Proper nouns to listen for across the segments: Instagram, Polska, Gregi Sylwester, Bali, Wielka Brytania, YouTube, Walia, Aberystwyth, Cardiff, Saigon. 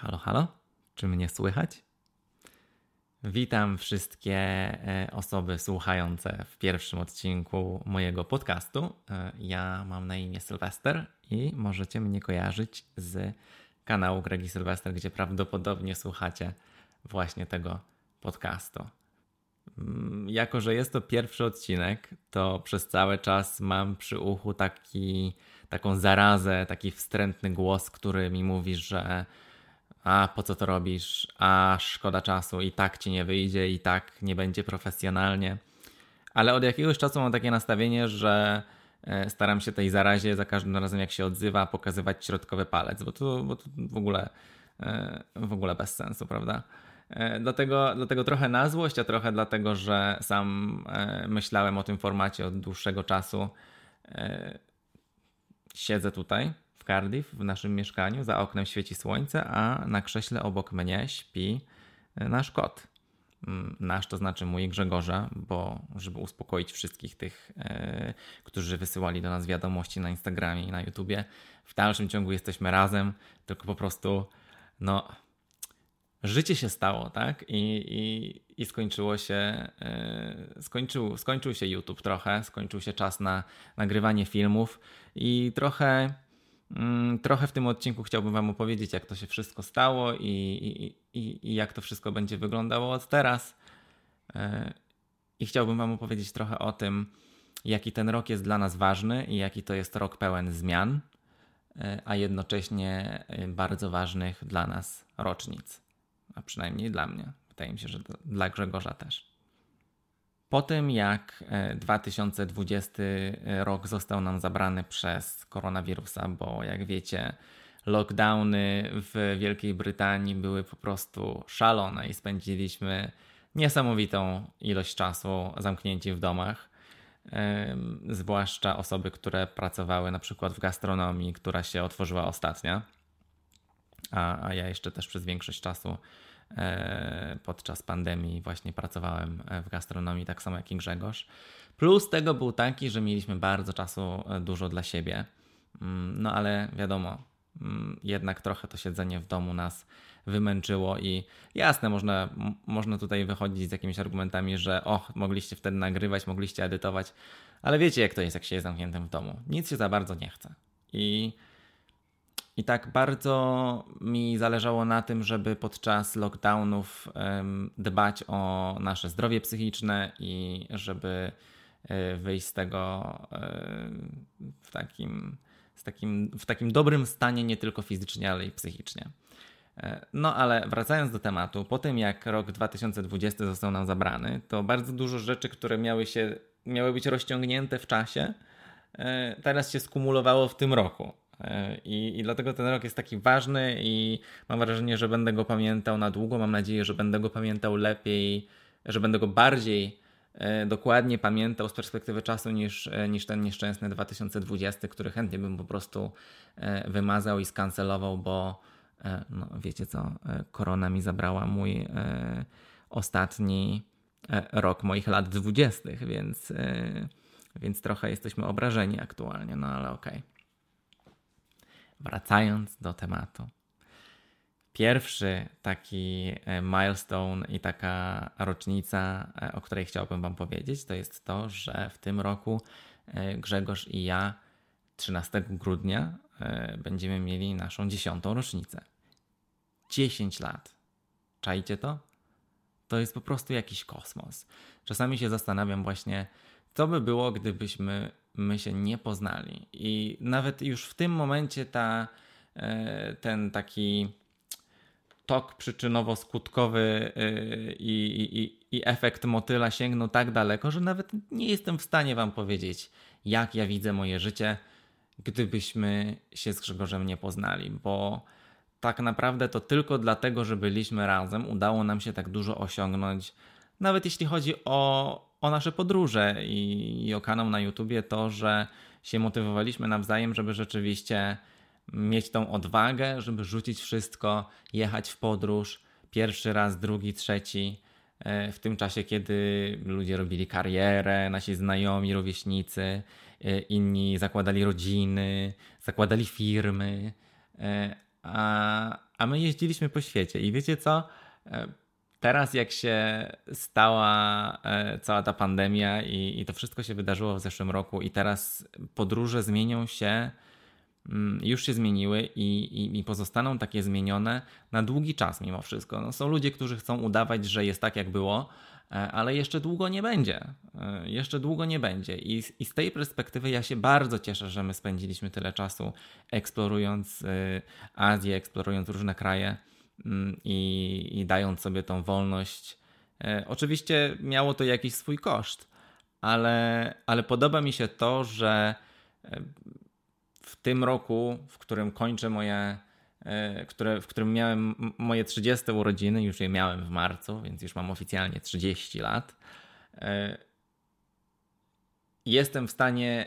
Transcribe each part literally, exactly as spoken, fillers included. Halo, halo? Czy mnie słychać? Witam wszystkie osoby słuchające w pierwszym odcinku mojego podcastu. Ja mam na imię Sylwester i możecie mnie kojarzyć z kanału Gregi Sylwester, gdzie prawdopodobnie słuchacie właśnie tego podcastu. Jako że jest to pierwszy odcinek, to przez cały czas mam przy uchu taki, taką zarazę, taki wstrętny głos, który mi mówi, że a po co to robisz, a szkoda czasu, i tak ci nie wyjdzie, i tak nie będzie profesjonalnie. Ale od jakiegoś czasu mam takie nastawienie, że staram się tej zarazie za każdym razem, jak się odzywa, pokazywać środkowy palec, bo to, bo to w ogóle, w ogóle bez sensu, prawda? Dlatego, dlatego trochę na złość, a trochę dlatego, że sam myślałem o tym formacie od dłuższego czasu. Siedzę tutaj w Cardiff, w naszym mieszkaniu, za oknem świeci słońce, a na krześle obok mnie śpi nasz kot. Nasz, to znaczy mój, Grzegorza, bo żeby uspokoić wszystkich tych, którzy wysyłali do nas wiadomości na Instagramie i na YouTubie, w dalszym ciągu jesteśmy razem, tylko po prostu no... życie się stało, tak? I, i, i skończyło się, yy, skończył, skończył się YouTube trochę, skończył się czas na nagrywanie filmów i trochę, yy, trochę w tym odcinku chciałbym Wam opowiedzieć, jak to się wszystko stało i, i, i, i jak to wszystko będzie wyglądało od teraz. Yy, I chciałbym Wam opowiedzieć trochę o tym, jaki ten rok jest dla nas ważny i jaki to jest rok pełen zmian, yy, a jednocześnie bardzo ważnych dla nas rocznic. A przynajmniej dla mnie. Wydaje mi się, że dla Grzegorza też. Po tym, jak dwa tysiące dwudziesty rok został nam zabrany przez koronawirusa, bo jak wiecie, lockdowny w Wielkiej Brytanii były po prostu szalone i spędziliśmy niesamowitą ilość czasu zamknięci w domach. Zwłaszcza osoby, które pracowały na przykład w gastronomii, która się otworzyła ostatnia. A, a ja jeszcze też przez większość czasu e, podczas pandemii właśnie pracowałem w gastronomii, tak samo jak i Grzegorz. Plus tego był taki, że mieliśmy bardzo czasu dużo dla siebie. No ale wiadomo, jednak trochę to siedzenie w domu nas wymęczyło i jasne, można, można tutaj wychodzić z jakimiś argumentami, że och, mogliście wtedy nagrywać, mogliście edytować, ale wiecie jak to jest, jak się jest zamkniętym w domu. Nic się za bardzo nie chce. I... I tak bardzo mi zależało na tym, żeby podczas lockdownów dbać o nasze zdrowie psychiczne i żeby wyjść z tego w takim, z takim, w takim dobrym stanie, nie tylko fizycznie, ale i psychicznie. No ale wracając do tematu, po tym jak rok dwa tysiące dwudziesty został nam zabrany, to bardzo dużo rzeczy, które miały się, miały być rozciągnięte w czasie, teraz się skumulowało w tym roku. I, I dlatego ten rok jest taki ważny i mam wrażenie, że będę go pamiętał na długo. Mam nadzieję, że będę go pamiętał lepiej, że będę go bardziej e, dokładnie pamiętał z perspektywy czasu niż, niż ten nieszczęsny dwa tysiące dwudziesty, który chętnie bym po prostu e, wymazał i skancelował, bo e, no, wiecie co, e, korona mi zabrała mój e, ostatni e, rok moich lat dwudziestych, więc, e, więc trochę jesteśmy obrażeni aktualnie, no ale okej. Wracając do tematu. Pierwszy taki milestone i taka rocznica, o której chciałbym Wam powiedzieć, to jest to, że w tym roku Grzegorz i ja trzynastego grudnia będziemy mieli naszą dziesiątą rocznicę. dziesięć lat. Czajcie to? To jest po prostu jakiś kosmos. Czasami się zastanawiam właśnie, co by było, gdybyśmy my się nie poznali. I nawet już w tym momencie ta, ten taki tok przyczynowo-skutkowy i, i, i efekt motyla sięgnął tak daleko, że nawet nie jestem w stanie Wam powiedzieć, jak ja widzę moje życie, gdybyśmy się z Grzegorzem nie poznali, bo tak naprawdę to tylko dlatego, że byliśmy razem, udało nam się tak dużo osiągnąć, nawet jeśli chodzi o o nasze podróże i, i o kanał na YouTubie, to, że się motywowaliśmy nawzajem, żeby rzeczywiście mieć tą odwagę, żeby rzucić wszystko, jechać w podróż pierwszy raz, drugi, trzeci, w tym czasie, kiedy ludzie robili karierę, nasi znajomi, rówieśnicy, inni zakładali rodziny, zakładali firmy, a, a my jeździliśmy po świecie. I wiecie co? Teraz jak się stała cała ta pandemia i, i to wszystko się wydarzyło w zeszłym roku i teraz podróże zmienią się, już się zmieniły i, i, i pozostaną takie zmienione na długi czas mimo wszystko. No, są ludzie, którzy chcą udawać, że jest tak jak było, ale jeszcze długo nie będzie. Jeszcze długo nie będzie. I, i z tej perspektywy ja się bardzo cieszę, że my spędziliśmy tyle czasu eksplorując Azję, eksplorując różne kraje i, i dając sobie tą wolność. Oczywiście miało to jakiś swój koszt, ale, ale podoba mi się to, że w tym roku, w którym kończę moje, które, w którym miałem moje trzydzieste urodziny, już je miałem w marcu, więc już mam oficjalnie trzydzieści lat, jestem w stanie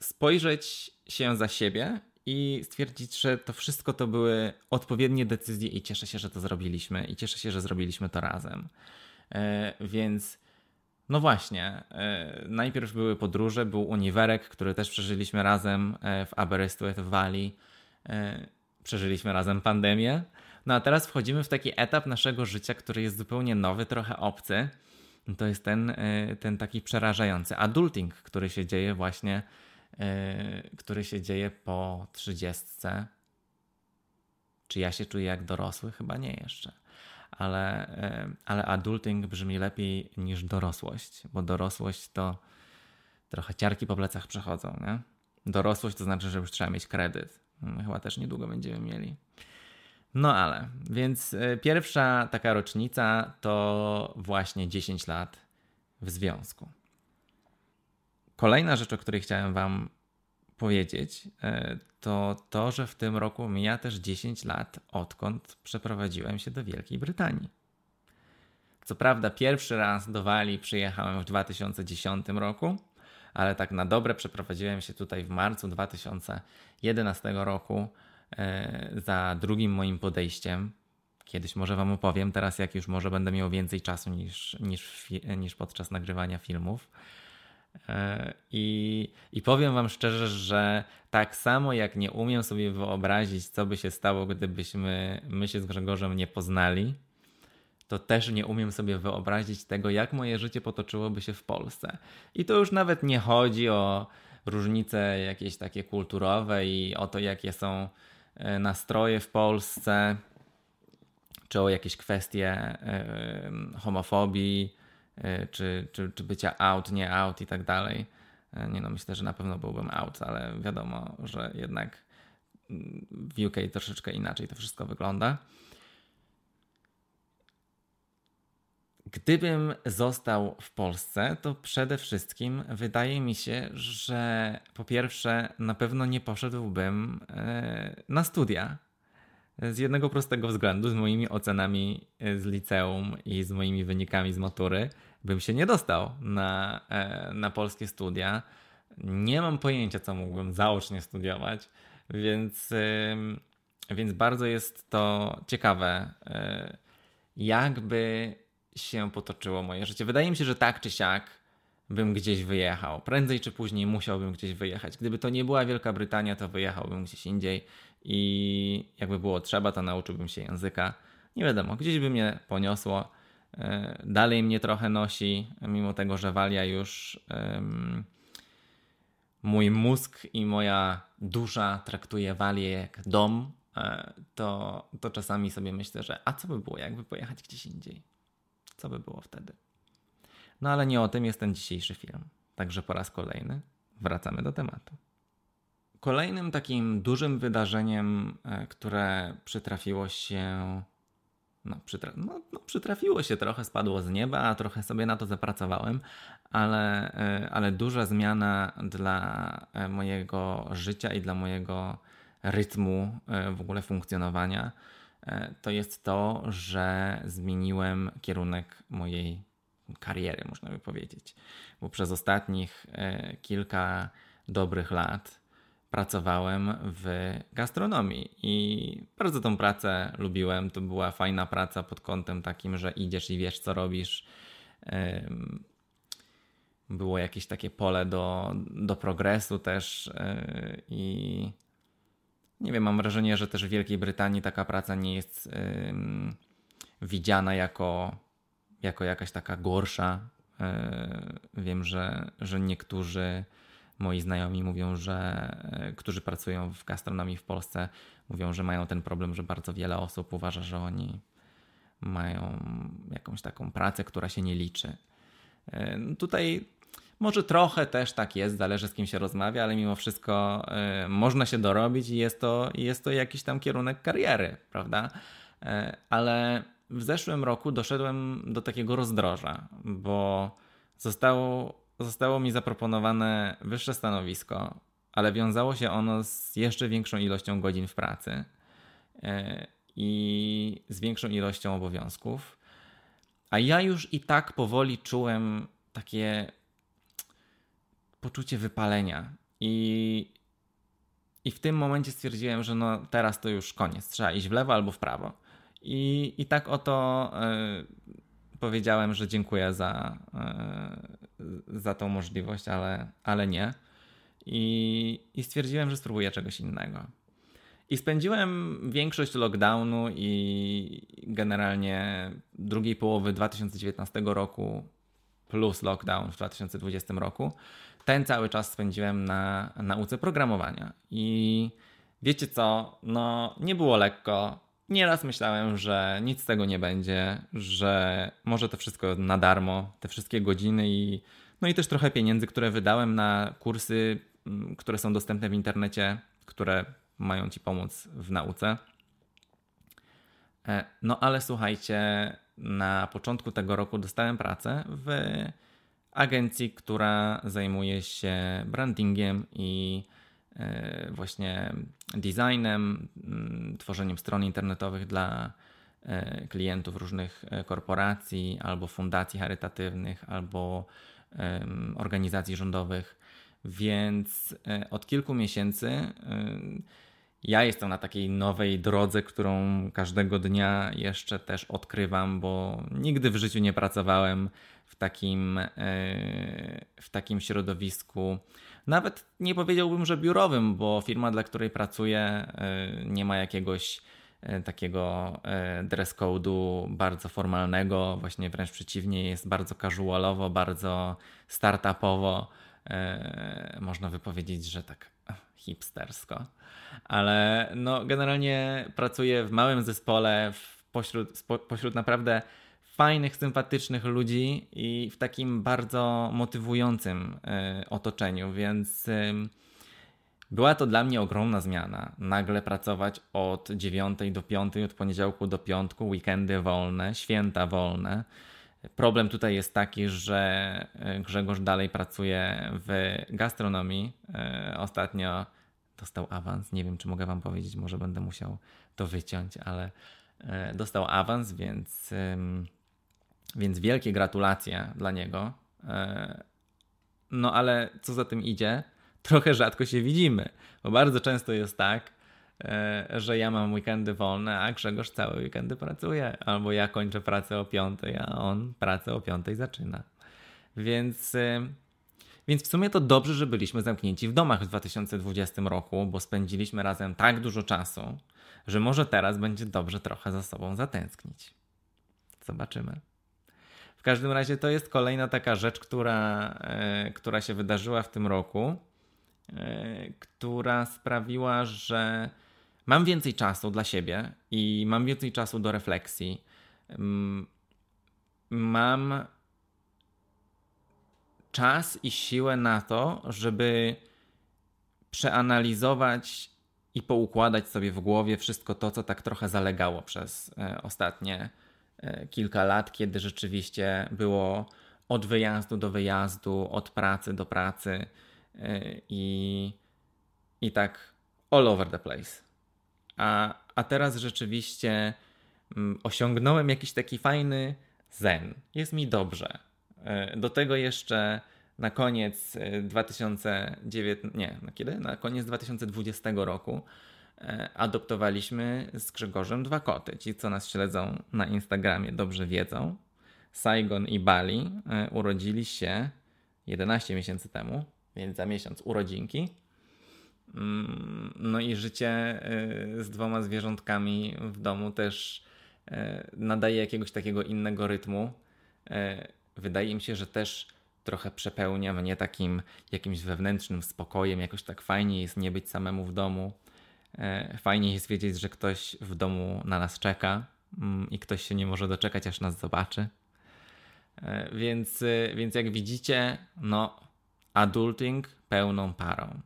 spojrzeć się za siebie i stwierdzić, że to wszystko to były odpowiednie decyzje i cieszę się, że to zrobiliśmy i cieszę się, że zrobiliśmy to razem. Więc no właśnie, najpierw były podróże, był uniwerek, który też przeżyliśmy razem w Aberystwyth, w Walii. Przeżyliśmy razem pandemię. No a teraz wchodzimy w taki etap naszego życia, który jest zupełnie nowy, trochę obcy. To jest ten, ten taki przerażający adulting, który się dzieje właśnie, który się dzieje po trzydziestce. Czy ja się czuję jak dorosły? Chyba nie jeszcze. Ale, ale adulting brzmi lepiej niż dorosłość, bo dorosłość to trochę ciarki po plecach przechodzą, nie? Dorosłość to znaczy, że już trzeba mieć kredyt. My chyba też niedługo będziemy mieli. No ale, więc pierwsza taka rocznica to właśnie dziesięć lat w związku. Kolejna rzecz, o której chciałem wam powiedzieć, to to, że w tym roku mija też dziesięć lat, odkąd przeprowadziłem się do Wielkiej Brytanii. Co prawda pierwszy raz do Walii przyjechałem w dwa tysiące dziesiątym roku, ale tak na dobre przeprowadziłem się tutaj w marcu dwa tysiące jedenastego roku za drugim moim podejściem. Kiedyś może wam opowiem, teraz jak już może będę miał więcej czasu niż, niż, niż podczas nagrywania filmów. I, I powiem wam szczerze, że tak samo jak nie umiem sobie wyobrazić, co by się stało, gdybyśmy my się z Grzegorzem nie poznali, to też nie umiem sobie wyobrazić tego, jak moje życie potoczyłoby się w Polsce. I to już nawet nie chodzi o różnice jakieś takie kulturowe i o to, jakie są nastroje w Polsce, czy o jakieś kwestie homofobii, Czy, czy, czy bycia out, nie out i tak dalej. Nie no, myślę, że na pewno byłbym out, ale wiadomo, że jednak w U K troszeczkę inaczej to wszystko wygląda. Gdybym został w Polsce, to przede wszystkim wydaje mi się, że po pierwsze na pewno nie poszedłbym na studia. Z jednego prostego względu, z moimi ocenami z liceum i z moimi wynikami z matury, bym się nie dostał na, na polskie studia. Nie mam pojęcia, co mógłbym zaocznie studiować, więc, więc bardzo jest to ciekawe, jakby się potoczyło moje życie. Wydaje mi się, że tak czy siak bym gdzieś wyjechał. Prędzej czy później musiałbym gdzieś wyjechać. Gdyby to nie była Wielka Brytania, to wyjechałbym gdzieś indziej i jakby było trzeba, to nauczyłbym się języka. Nie wiadomo, gdzieś by mnie poniosło. Dalej mnie trochę nosi, mimo tego, że Walia już um, mój mózg i moja dusza traktuje Walię jak dom, to, to czasami sobie myślę, że a co by było, jakby pojechać gdzieś indziej? Co by było wtedy? No ale nie o tym jest ten dzisiejszy film. Także po raz kolejny wracamy do tematu. Kolejnym takim dużym wydarzeniem, które przytrafiło się, no, przytra- no, no przytrafiło się trochę, spadło z nieba, a trochę sobie na to zapracowałem, ale, ale duża zmiana dla mojego życia i dla mojego rytmu w ogóle funkcjonowania, to jest to, że zmieniłem kierunek mojej kariery, można by powiedzieć. Bo przez ostatnich kilka dobrych lat pracowałem w gastronomii i bardzo tą pracę lubiłem. To była fajna praca pod kątem takim, że idziesz i wiesz, co robisz. Było jakieś takie pole do, do progresu też i nie wiem, mam wrażenie, że też w Wielkiej Brytanii taka praca nie jest yy, widziana jako, jako jakaś taka gorsza. Yy, wiem, że, że niektórzy moi znajomi mówią, że którzy pracują w gastronomii w Polsce, mówią, że mają ten problem, że bardzo wiele osób uważa, że oni mają jakąś taką pracę, która się nie liczy. Tutaj może trochę też tak jest, zależy z kim się rozmawia, ale mimo wszystko można się dorobić i jest to, jest to jakiś tam kierunek kariery, prawda? Ale w zeszłym roku doszedłem do takiego rozdroża, bo zostało Zostało mi zaproponowane wyższe stanowisko, ale wiązało się ono z jeszcze większą ilością godzin w pracy i z większą ilością obowiązków. A ja już i tak powoli czułem takie poczucie wypalenia. I, i w tym momencie stwierdziłem, że no teraz to już koniec. Trzeba iść w lewo albo w prawo. I, i tak oto y, powiedziałem, że dziękuję za... Y, za tą możliwość, ale, ale nie. I, i stwierdziłem, że spróbuję czegoś innego. I spędziłem większość lockdownu i generalnie drugiej połowy dwa tysiące dziewiętnastego roku plus lockdown w dwa tysiące dwudziestym roku ten cały czas spędziłem na nauce programowania. I wiecie co? No nie było lekko. Nieraz myślałem, że nic z tego nie będzie, że może to wszystko na darmo, te wszystkie godziny i no i też trochę pieniędzy, które wydałem na kursy, które są dostępne w internecie, które mają ci pomóc w nauce. No ale słuchajcie, na początku tego roku dostałem pracę w agencji, która zajmuje się brandingiem i właśnie designem, tworzeniem stron internetowych dla klientów różnych korporacji albo fundacji charytatywnych, albo organizacji rządowych. Więc od kilku miesięcy ja jestem na takiej nowej drodze, którą każdego dnia jeszcze też odkrywam, bo nigdy w życiu nie pracowałem w takim, w takim środowisku. Nawet nie powiedziałbym, że biurowym, bo firma, dla której pracuję, nie ma jakiegoś takiego dress code'u bardzo formalnego, właśnie wręcz przeciwnie, jest bardzo casualowo, bardzo startupowo, można wypowiedzieć, że tak hipstersko, ale no generalnie pracuję w małym zespole, pośród, pośród naprawdę fajnych, sympatycznych ludzi i w takim bardzo motywującym otoczeniu, więc była to dla mnie ogromna zmiana. Nagle pracować od dziewiątej do piątej, od poniedziałku do piątku, weekendy wolne, święta wolne. Problem tutaj jest taki, że Grzegorz dalej pracuje w gastronomii. Ostatnio dostał awans, nie wiem czy mogę wam powiedzieć, może będę musiał to wyciąć, ale dostał awans, więc... Więc wielkie gratulacje dla niego. No ale co za tym idzie, trochę rzadko się widzimy, bo bardzo często jest tak, że ja mam weekendy wolne, a Grzegorz całe weekendy pracuje. Albo ja kończę pracę o piątej, a on pracę o piątej zaczyna. Więc, więc w sumie to dobrze, że byliśmy zamknięci w domach w dwa tysiące dwudziestym roku, bo spędziliśmy razem tak dużo czasu, że może teraz będzie dobrze trochę za sobą zatęsknić. Zobaczymy. W każdym razie to jest kolejna taka rzecz, która, y, która się wydarzyła w tym roku, y, która sprawiła, że mam więcej czasu dla siebie i mam więcej czasu do refleksji. Mm, mam czas i siłę na to, żeby przeanalizować i poukładać sobie w głowie wszystko to, co tak trochę zalegało przez y, ostatnie kilka lat, kiedy rzeczywiście było od wyjazdu do wyjazdu, od pracy do pracy i, i tak all over the place. A, a teraz rzeczywiście osiągnąłem jakiś taki fajny zen. Jest mi dobrze. Do tego jeszcze na koniec dwa tysiące dziewiętnastego, nie, no kiedy? Na koniec dwa tysiące dwudziestego roku adoptowaliśmy z Grzegorzem dwa koty. Ci, co nas śledzą na Instagramie, dobrze wiedzą. Saigon i Bali urodzili się jedenaście miesięcy temu, więc za miesiąc urodzinki. No i życie z dwoma zwierzątkami w domu też nadaje jakiegoś takiego innego rytmu. Wydaje mi się, że też trochę przepełnia mnie takim jakimś wewnętrznym spokojem. Jakoś tak fajnie jest nie być samemu w domu. Fajnie jest wiedzieć, że ktoś w domu na nas czeka i ktoś się nie może doczekać, aż nas zobaczy. Więc, więc jak widzicie, no adulting pełną parą.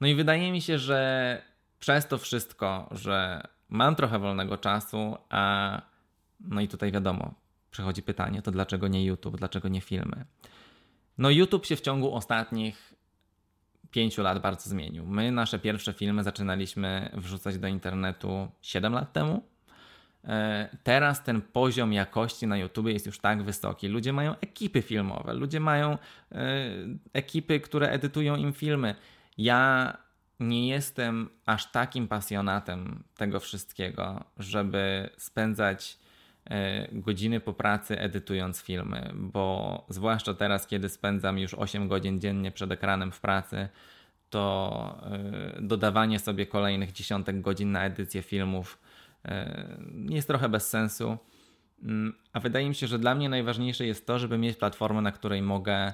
No i wydaje mi się, że przez to wszystko, że mam trochę wolnego czasu, a no i tutaj wiadomo, przychodzi pytanie, to dlaczego nie YouTube, dlaczego nie filmy? No YouTube się w ciągu ostatnich pięciu lat bardzo zmienił. My nasze pierwsze filmy zaczynaliśmy wrzucać do internetu siedem lat temu. Teraz ten poziom jakości na YouTube jest już tak wysoki. Ludzie mają ekipy filmowe, ludzie mają ekipy, które edytują im filmy. Ja nie jestem aż takim pasjonatem tego wszystkiego, żeby spędzać godziny po pracy edytując filmy, bo zwłaszcza teraz, kiedy spędzam już osiem godzin dziennie przed ekranem w pracy, to dodawanie sobie kolejnych dziesiątek godzin na edycję filmów jest trochę bez sensu. A wydaje mi się, że dla mnie najważniejsze jest to, żeby mieć platformę, na której mogę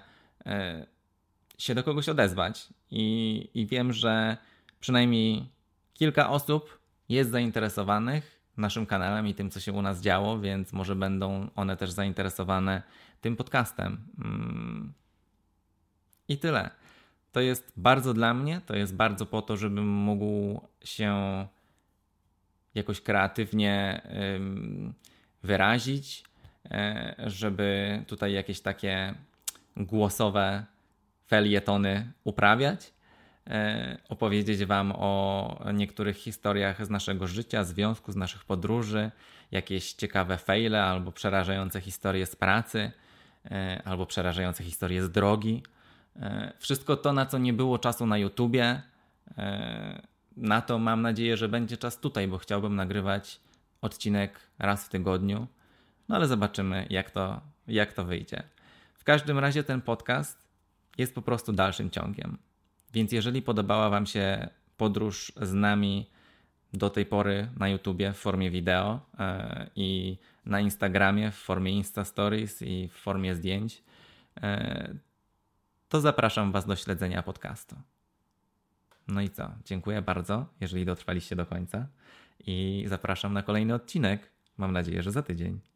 się do kogoś odezwać i, i wiem, że przynajmniej kilka osób jest zainteresowanych naszym kanałem i tym, co się u nas działo, więc może będą one też zainteresowane tym podcastem. I tyle. To jest bardzo dla mnie, to jest bardzo po to, żebym mógł się jakoś kreatywnie wyrazić, żeby tutaj jakieś takie głosowe felietony uprawiać, opowiedzieć Wam o niektórych historiach z naszego życia, związku, z naszych podróży, jakieś ciekawe fejle albo przerażające historie z pracy, albo przerażające historie z drogi. Wszystko to, na co nie było czasu na YouTubie, na to mam nadzieję, że będzie czas tutaj, bo chciałbym nagrywać odcinek raz w tygodniu, no ale zobaczymy, jak to, jak to wyjdzie. W każdym razie ten podcast jest po prostu dalszym ciągiem. Więc jeżeli podobała Wam się podróż z nami do tej pory na YouTubie w formie wideo yy, i na Instagramie w formie Insta Stories i w formie zdjęć, yy, to zapraszam Was do śledzenia podcastu. No i co? Dziękuję bardzo, jeżeli dotrwaliście do końca i zapraszam na kolejny odcinek. Mam nadzieję, że za tydzień.